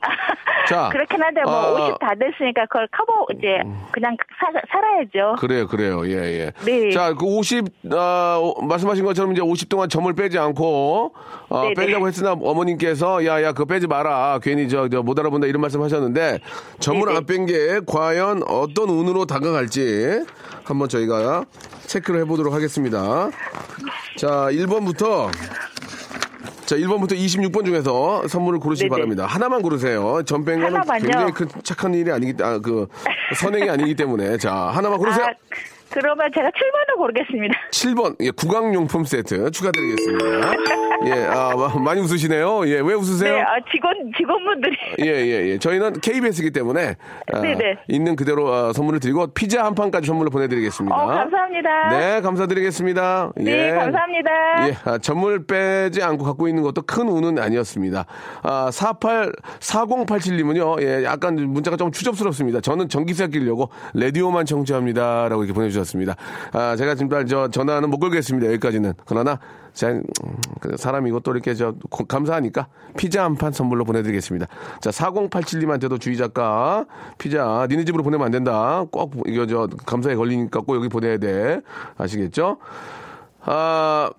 자, 그렇긴 한데 뭐 아, 오십 다 됐으니까 그걸 커버 이제 그냥 사, 살아야죠. 그래요, 그래요. 예, 예. 네. 자, 그 오십 아, 말씀하신 것처럼 이제 오십 동안 점을 빼지 않고 어, 빼려고 했으나 어머님께서 야야 야, 그거 빼지 마라. 괜히 저 못 알아본다 이런 말씀하셨는데 점을 안 뺀 게 과연 어떤 운으로 다가갈지 한번 저희가 체크를 해보도록 하겠습니다. 자, 일 번부터. 자, 일 번부터 이십육 번 중에서 선물을 고르시기 네네. 바랍니다. 하나만 고르세요. 점 뺀 거는 굉장히 큰 착한 일이 아니기, 아, 그, 선행이 아니기 때문에. 자, 하나만 고르세요. 아, 그러면 제가 칠 번을 고르겠습니다. 칠 번, 예, 구강용품 세트 축하드리겠습니다. 예, 아, 많이 웃으시네요. 예, 왜 웃으세요? 네, 아, 직원, 직원분들이. 예, 예, 예. 저희는 케이비에스이기 때문에. 아, 네네. 있는 그대로 아, 선물을 드리고 피자 한 판까지 선물로 보내드리겠습니다. 어, 감사합니다. 네, 감사드리겠습니다. 네, 예. 감사합니다. 예, 아, 점을 빼지 않고 갖고 있는 것도 큰 운은 아니었습니다. 아, 사팔사공팔칠님은요, 예, 약간 문자가 좀 추접스럽습니다. 저는 전기세 끼려고 라디오만 청취합니다. 라고 이렇게 보내주셨습니다. 습니다. 아, 제가 지금 저 전화는 못 걸겠습니다. 여기까지는. 그러나 제 사람이고 또 이렇게 저 감사하니까 피자 한 판 선물로 보내드리겠습니다. 자, 사공팔칠님한테도 주의 작가 피자 니네 집으로 보내면 안 된다. 꼭 이거 저 감사에 걸리니까 꼭 여기 보내야 돼. 아시겠죠? 아,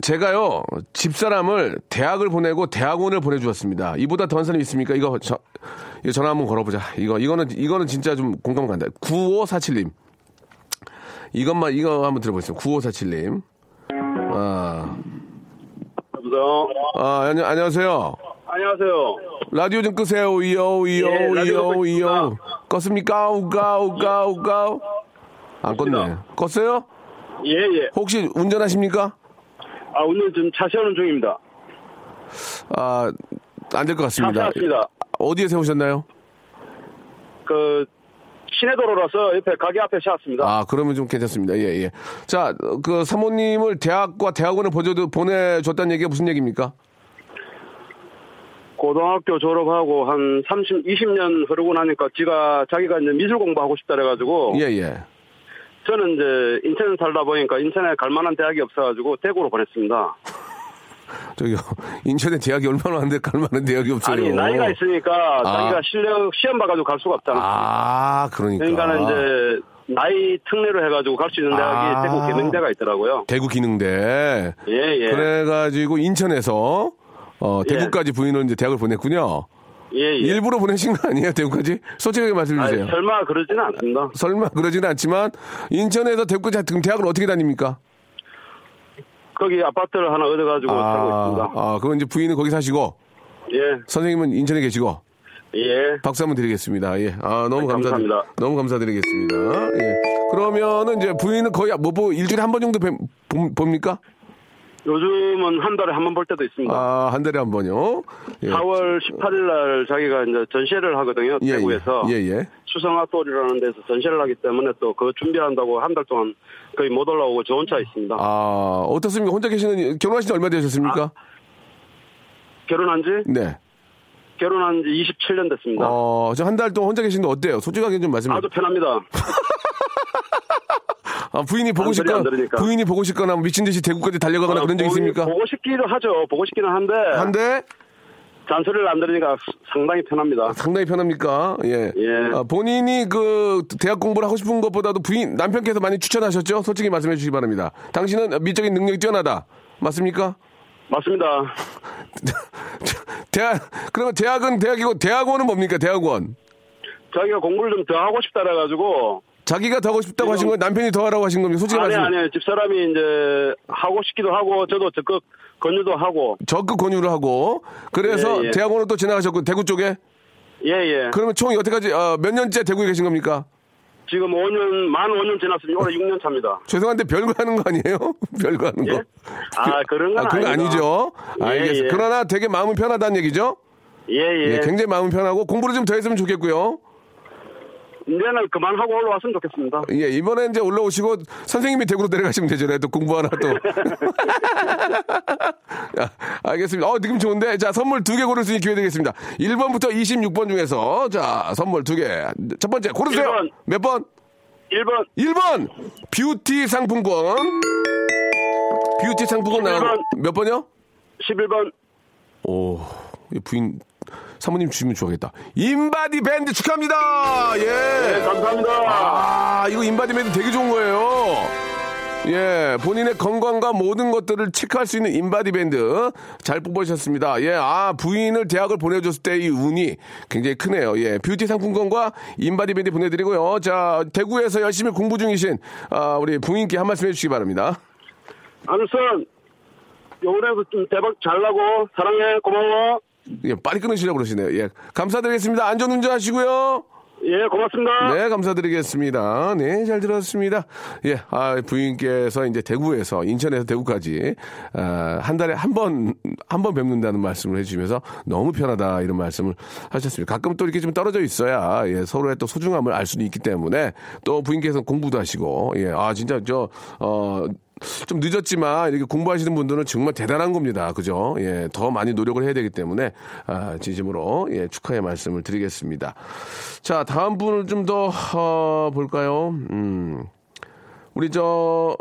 제가요, 집사람을 대학을 보내고 대학원을 보내주었습니다. 이보다 더한 사람이 있습니까? 이거, 저, 이거 전화 한번 걸어보자. 이거, 이거는, 이거는 진짜 좀 공감 간다. 구오사칠님. 이것만, 이거 한번 들어보겠습니다. 구오사칠님. 아. 여보세요? 아, 안녕, 안녕하세요. 안녕하세요. 라디오 좀 끄세요. 이요, 이요, 예, 이요, 이요. 껐습니까? 우가, 우가, 우가. 안 껐네. 껐어요? 예, 예. 혹시 운전하십니까? 아, 오늘 지금 차 세우는 중입니다. 아, 안 될 것 같습니다. 차 어디에 세우셨나요? 그, 시내도로라서 옆에 가게 앞에 세웠습니다. 아, 그러면 좀 괜찮습니다. 예, 예. 자, 그 사모님을 대학과 대학원을 보내줬다는 얘기가 무슨 얘기입니까? 고등학교 졸업하고 한 삼십, 이십 년 흐르고 나니까 지가, 자기가 이제 미술 공부하고 싶다 그래가지고. 예, 예. 저는 이제 인천에 살다 보니까 인천에 갈 만한 대학이 없어가지고 대구로 보냈습니다. 저기요, 인천에 대학이 얼마나 많은데 갈 만한 대학이 없어요. 아니, 나이가 있으니까 아. 자기가 실력 시험 봐가지고 갈 수가 없잖아. 아, 그러니까. 그러니까는 이제 나이 특례로 해가지고 갈 수 있는 대학이 아. 대구 기능대가 있더라고요. 대구 기능대. 예, 예. 그래가지고 인천에서 어, 대구까지 예. 부인을 이제 대학을 보냈군요. 예, 예. 일부러 보내신 거 아니에요, 대구까지? 솔직하게 말씀해주세요. 설마 그러지는 않습니다. 설마 그러지는 않지만, 인천에서 대구까지 지금 대학을 어떻게 다닙니까? 거기 아파트를 하나 얻어가지고 아, 살고 있습니다. 아, 그럼 이제 부인은 거기 사시고, 예. 선생님은 인천에 계시고, 예. 박수 한번 드리겠습니다. 예. 아, 너무 네, 감사, 감사합니다. 너무 감사드리겠습니다. 예. 그러면은 이제 부인은 거의 뭐, 뭐 일주일에 한 번 정도 뵌, 봅니까? 요즘은 한 달에 한 번 볼 때도 있습니다. 아, 한 달에 한 번요? 예. 사월 십팔일 날 자기가 이제 전시회를 하거든요. 예, 대구에서. 예, 예. 수성학돌이라는 데서 전시회를 하기 때문에 또 그거 준비한다고 한 달 동안 거의 못 올라오고 저 혼자 있습니다. 아, 어떻습니까? 혼자 계시는, 결혼하신 지 얼마 되셨습니까? 아, 결혼한 지? 네. 결혼한 지 이십칠 년 됐습니다. 어, 저 한 달 동안 혼자 계시는데 어때요? 솔직하게 좀 말씀해 주세요. 아주 편합니다. 아, 부인이 보고 싶거나, 부인이 보고 싶거나, 미친 듯이 대구까지 달려가거나 아, 그런 적 있습니까? 보고 싶기도 하죠. 보고 싶기는 한데. 한데? 잔소리를 안 들으니까 상당히 편합니다. 아, 상당히 편합니까? 예. 예. 아, 본인이 그, 대학 공부를 하고 싶은 것보다도 부인, 남편께서 많이 추천하셨죠? 솔직히 말씀해 주시기 바랍니다. 당신은 미적인 능력이 뛰어나다. 맞습니까? 맞습니다. 대학, 그러면 대학은 대학이고, 대학원은 뭡니까? 대학원. 자기가 공부를 좀 더 하고 싶다 그래가지고, 자기가 더 하고 싶다고 하신 거예요? 남편이 더 하라고 하신 겁니까? 솔직히 말씀. 아니, 아니, 집사람이 이제 하고 싶기도 하고, 저도 적극 권유도 하고. 적극 권유를 하고. 그래서 예, 예. 대학원으로 또 지나가셨고, 대구 쪽에? 예, 예. 그러면 총 여태까지, 어, 몇 년째 대구에 계신 겁니까? 지금 오 년, 만 오 년 지났습니다. 올해 육 년 차입니다. 죄송한데 별거 하는 거 아니에요? 별거 하는 예? 거. 아, 그런 건 아, 그런 아니죠. 예, 알겠습니다. 예. 그러나 되게 마음은 편하다는 얘기죠? 예, 예. 예, 굉장히 마음은 편하고, 공부를 좀 더 했으면 좋겠고요. 이제는 그만하고 올라왔으면 좋겠습니다. 예, 이번에 이제 올라오시고, 선생님이 대구로 내려가시면 되잖아요. 또 공부하나 또. 야, 알겠습니다. 어, 느낌 좋은데. 자, 선물 두 개 고를 수 있는 기회 되겠습니다. 일 번부터 이십육 번 중에서, 자, 선물 두 개. 첫 번째, 고르세요. 일 번. 몇 번? 일 번. 일 번! 뷰티 상품권. 뷰티 상품권 나가 몇 번이요? 십일 번. 오, 부인. 사모님 주시면 좋아하겠다. 인바디 밴드 축하합니다. 예. 네, 감사합니다. 아, 이거 인바디 밴드 되게 좋은 거예요. 예, 본인의 건강과 모든 것들을 체크할 수 있는 인바디 밴드 잘 뽑으셨습니다. 예, 아, 부인을 대학을 보내줬을 때 이 운이 굉장히 크네요. 예, 뷰티 상품권과 인바디 밴드 보내드리고요. 자, 대구에서 열심히 공부 중이신 아, 우리 부인께 한 말씀 해주시기 바랍니다. 아무튼 요번에도 좀 대박 잘 나고 사랑해, 고마워. 예, 빨리 끊으시려고 그러시네요. 예, 감사드리겠습니다. 안전운전 하시고요. 예, 고맙습니다. 네, 감사드리겠습니다. 네, 잘 들었습니다. 예, 아, 부인께서 이제 대구에서, 인천에서 대구까지, 아, 한 달에 한 번, 한 번 뵙는다는 말씀을 해주시면서 너무 편하다, 이런 말씀을 하셨습니다. 가끔 또 이렇게 좀 떨어져 있어야, 예, 서로의 또 소중함을 알 수는 있기 때문에, 또 부인께서 공부도 하시고, 예, 아, 진짜 저, 어, 좀 늦었지만 이렇게 공부하시는 분들은 정말 대단한 겁니다. 그죠? 예, 더 많이 노력을 해야 되기 때문에 아, 진심으로 예, 축하의 말씀을 드리겠습니다. 자, 다음 분을 좀 더 어, 볼까요? 음, 우리 저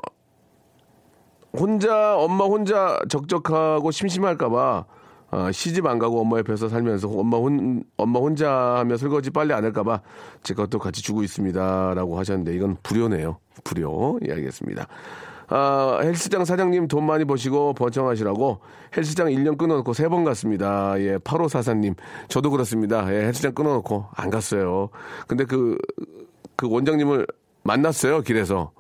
혼자 엄마 혼자 적적하고 심심할까봐 어, 시집 안 가고 엄마 옆에서 살면서 엄마 혼 엄마 혼자 하며 설거지 빨리 안 할까봐 제 것도 같이 주고 있습니다라고 하셨는데 이건 불효네요. 불효. 예, 알겠습니다. 아, 헬스장 사장님 돈 많이 버시고 번창하시라고 헬스장 일 년 끊어놓고 세 번 갔습니다. 예, 팔오사사님. 저도 그렇습니다. 예, 헬스장 끊어놓고 안 갔어요. 근데 그, 그 원장님을 만났어요, 길에서.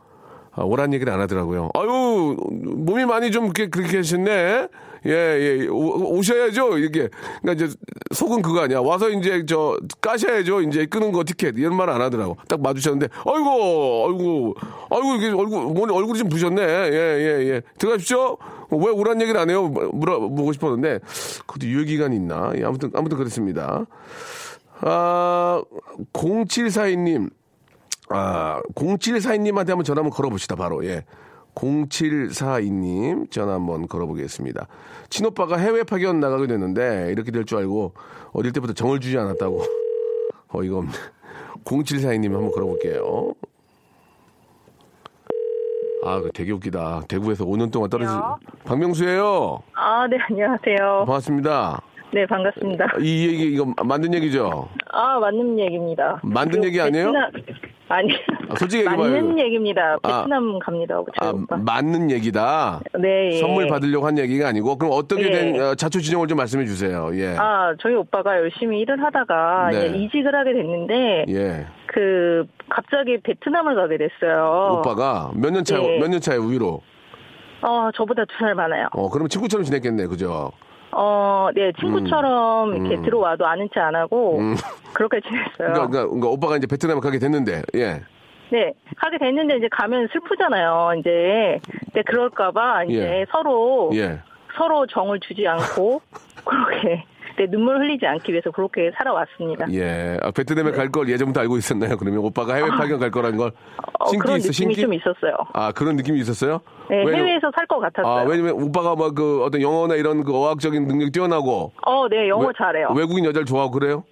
아, 오란 얘기를 안 하더라고요. 아유, 몸이 많이 좀 그렇게, 그렇게 하셨네? 예, 예, 오, 오셔야죠, 이게. 그니까 이제, 속은 그거 아니야. 와서 이제, 저, 까셔야죠. 이제, 끄는 거 티켓. 이런 말 안 하더라고. 딱 마주쳤는데, 아이고, 아이고, 아이고, 이게 얼굴, 얼굴이 좀 부셨네. 예, 예, 예. 들어가십시오. 왜 오란 얘기를 안 해요? 물어보고 싶었는데, 그것도 유효기간이 있나? 예, 아무튼, 아무튼 그렇습니다. 아, 공칠사이님. 아, 공칠사이님한테 한번 전화 한번 걸어봅시다, 바로. 예. 공칠사이님 전화 한번 걸어보겠습니다. 친오빠가 해외 파견 나가게 됐는데 이렇게 될 줄 알고 어릴 때부터 정을 주지 않았다고. 어이가 없네. 공칠사이님 한번 걸어볼게요. 아, 되게 웃기다. 대구에서 오 년 동안 떨어진 박명수예요. 아, 네, 안녕하세요. 반갑습니다. 네, 반갑습니다. 이 얘기, 이거 만든 얘기죠? 아, 맞는 얘기입니다. 만든 얘기 아니에요? 베트남, 아니. 아, 솔직히 얘기해봐요. 맞는 얘기입니다. 베트남 아, 갑니다. 아, 오빠. 맞는 얘기다? 네. 선물 받으려고 한 얘기가 아니고, 그럼 어떻게 예. 된 자초지종을 좀 말씀해 주세요. 예. 아, 저희 오빠가 열심히 일을 하다가 네. 예, 이직을 하게 됐는데, 예. 그, 갑자기 베트남을 가게 됐어요. 오빠가 몇 년 차, 예. 몇 년 차에 위로? 어, 저보다 두 살 많아요. 어, 그럼 친구처럼 지냈겠네, 그죠? 어, 네, 친구처럼 음, 이렇게 음. 들어와도 아는 체 안 하고, 음. 그렇게 지냈어요. 그러니까, 그러니까, 그러니까, 오빠가 이제 베트남에 가게 됐는데, 예. 네, 가게 됐는데, 이제 가면 슬프잖아요, 이제. 근데 그럴까봐, 이제 예. 서로, 예. 서로 정을 주지 않고, 그렇게, 네, 눈물 흘리지 않기 위해서 그렇게 살아왔습니다. 예. 아, 베트남에 네. 갈 걸 예전부터 알고 있었나요, 그러면? 오빠가 해외 파견 아, 갈 거란 걸? 어, 신기 그런 있어, 느낌이 신기? 좀 있었어요. 아, 그런 느낌이 있었어요? 네, 왜냐면, 해외에서 살 것 같았어요. 아, 왜냐면 오빠가 막 그 어떤 영어나 이런 그 어학적인 능력이 뛰어나고. 어, 네, 영어 외, 잘해요. 외국인 여자를 좋아하고 그래요?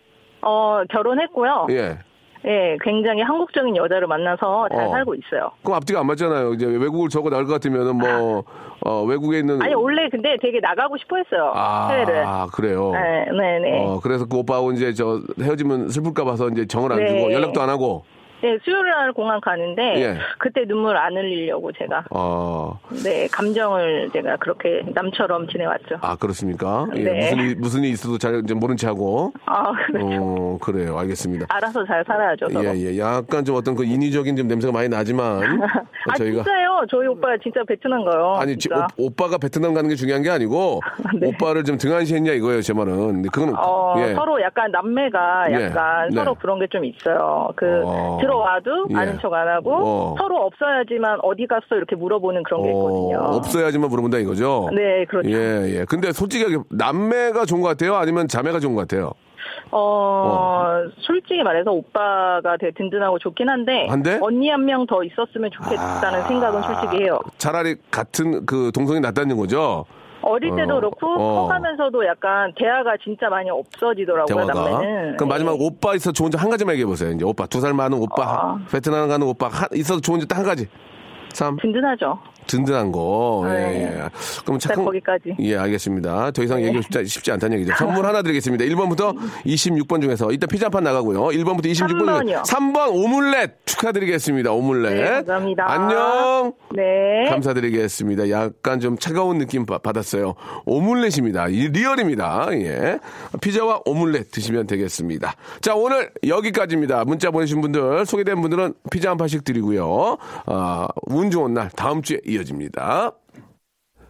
어, 결혼했고요. 예. 예, 굉장히 한국적인 여자를 만나서 잘 어. 살고 있어요. 그럼 앞뒤가 안 맞잖아요. 이제 외국을 저거 나올 것 같으면은 뭐, 어, 외국에 있는. 아니, 원래 근데 되게 나가고 싶어 했어요. 아, 해외를. 아, 그래요? 네, 네, 네. 어, 그래서 그 오빠하고 이제 저 헤어지면 슬플까 봐서 이제 정을 안 네. 주고 연락도 안 하고. 네, 수요일 날 공항 가는데, 예. 그때 눈물 안 흘리려고 제가. 어. 네, 감정을 제가 그렇게 남처럼 지내왔죠. 아, 그렇습니까? 네. 예, 무슨, 일, 무슨 일이 있어도 잘 이제 모른 채 하고. 아, 그렇죠. 어, 그래요. 알겠습니다. 알아서 잘 살아야죠. 예, 서로. 예. 약간 좀 어떤 그 인위적인 좀 냄새가 많이 나지만. 아, 저희가. 진짜요? 저희 오빠 진짜 베트남 가요. 아니, 제, 오, 오빠가 베트남 가는 게 중요한 게 아니고, 네. 오빠를 좀 등한시했냐 이거예요, 제 말은. 그건. 어, 예. 서로 약간 남매가 약간 예. 서로 네. 그런 게 좀 있어요. 그. 어. 들어와도 예. 아는 척 안 하고 어. 서로 없어야지만 어디 갔어 이렇게 물어보는 그런 게 있거든요. 어, 없어야지만 물어본다 이거죠? 네, 그렇죠. 예, 예. 근데 솔직히 남매가 좋은 것 같아요? 아니면 자매가 좋은 것 같아요? 어, 어. 솔직히 말해서 오빠가 되게 든든하고 좋긴 한데 한데? 언니 한 명 더 있었으면 좋겠다는 아... 생각은 솔직히 해요. 차라리 같은 그 동성이 낫다는 거죠? 어릴 때도 어, 그렇고 어. 커가면서도 약간 대화가 진짜 많이 없어지더라고요. 남매는. 그럼 마지막 네. 오빠 있어 좋은 점 한 가지만 얘기해 보세요. 이제 오빠 두 살 많은 오빠, 어. 베트남 가는 오빠 한, 있어서 좋은 점 딱 한 가지. 참 든든하죠. 든든한 거. 아, 예, 예. 그럼 착한 거기까지. 예, 알겠습니다. 더 이상 네. 얘기가 쉽지, 쉽지 않다는 얘기죠. 선물 하나 드리겠습니다. 일 번부터 이십육 번 중에서 이따 피자 판 나가고요. 일 번부터 이십육 번 중에서 삼 번 오믈렛 축하드리겠습니다. 오믈렛. 네, 감사합니다. 안녕. 네. 감사드리겠습니다. 약간 좀 차가운 느낌 받았어요. 오믈렛입니다. 리얼입니다. 예. 피자와 오믈렛 드시면 되겠습니다. 자, 오늘 여기까지입니다. 문자 보내신 분들 소개된 분들은 피자 한 판씩 드리고요. 아, 운 좋은 날 다음 주에 이어집니다.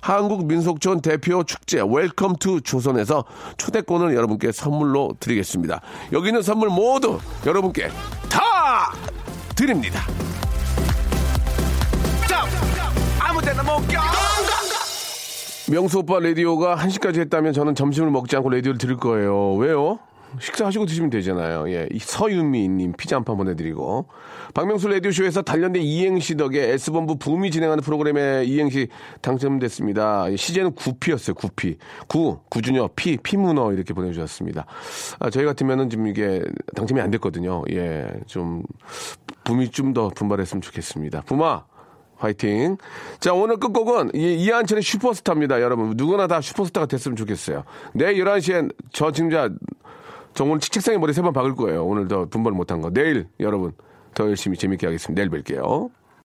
한국민속촌 대표 축제 웰컴 투 조선에서 초대권을 여러분께 선물로 드리겠습니다. 여기 있는 선물 모두 여러분께 다 드립니다. 아무데나 못 껴. 명수 오빠 라디오가 한 시까지 했다면 저는 점심을 먹지 않고 라디오를 들을 거예요. 왜요? 식사하시고 드시면 되잖아요. 예, 서유미님 피자 한 판 보내드리고, 박명수 라디오쇼에서 단련된 이행시 덕에 S본부 붐이 진행하는 프로그램에 이행시 당첨됐습니다. 시제는 구피였어요. 구피, 구, 구준여, 피, 피문어 이렇게 보내주셨습니다. 아, 저희 같으면은 지금 이게 당첨이 안 됐거든요. 예, 좀 붐이 좀 더 분발했으면 좋겠습니다. 붐아 화이팅. 자, 오늘 끝곡은 이한철의 슈퍼스타입니다. 여러분 누구나 다 슈퍼스타가 됐으면 좋겠어요. 내일 열한 시엔 저 진짜 저 오늘 책상에 머리 세 번 박을 거예요. 오늘 더 분발 못한 거. 내일 여러분 더 열심히 재밌게 하겠습니다. 내일 뵐게요.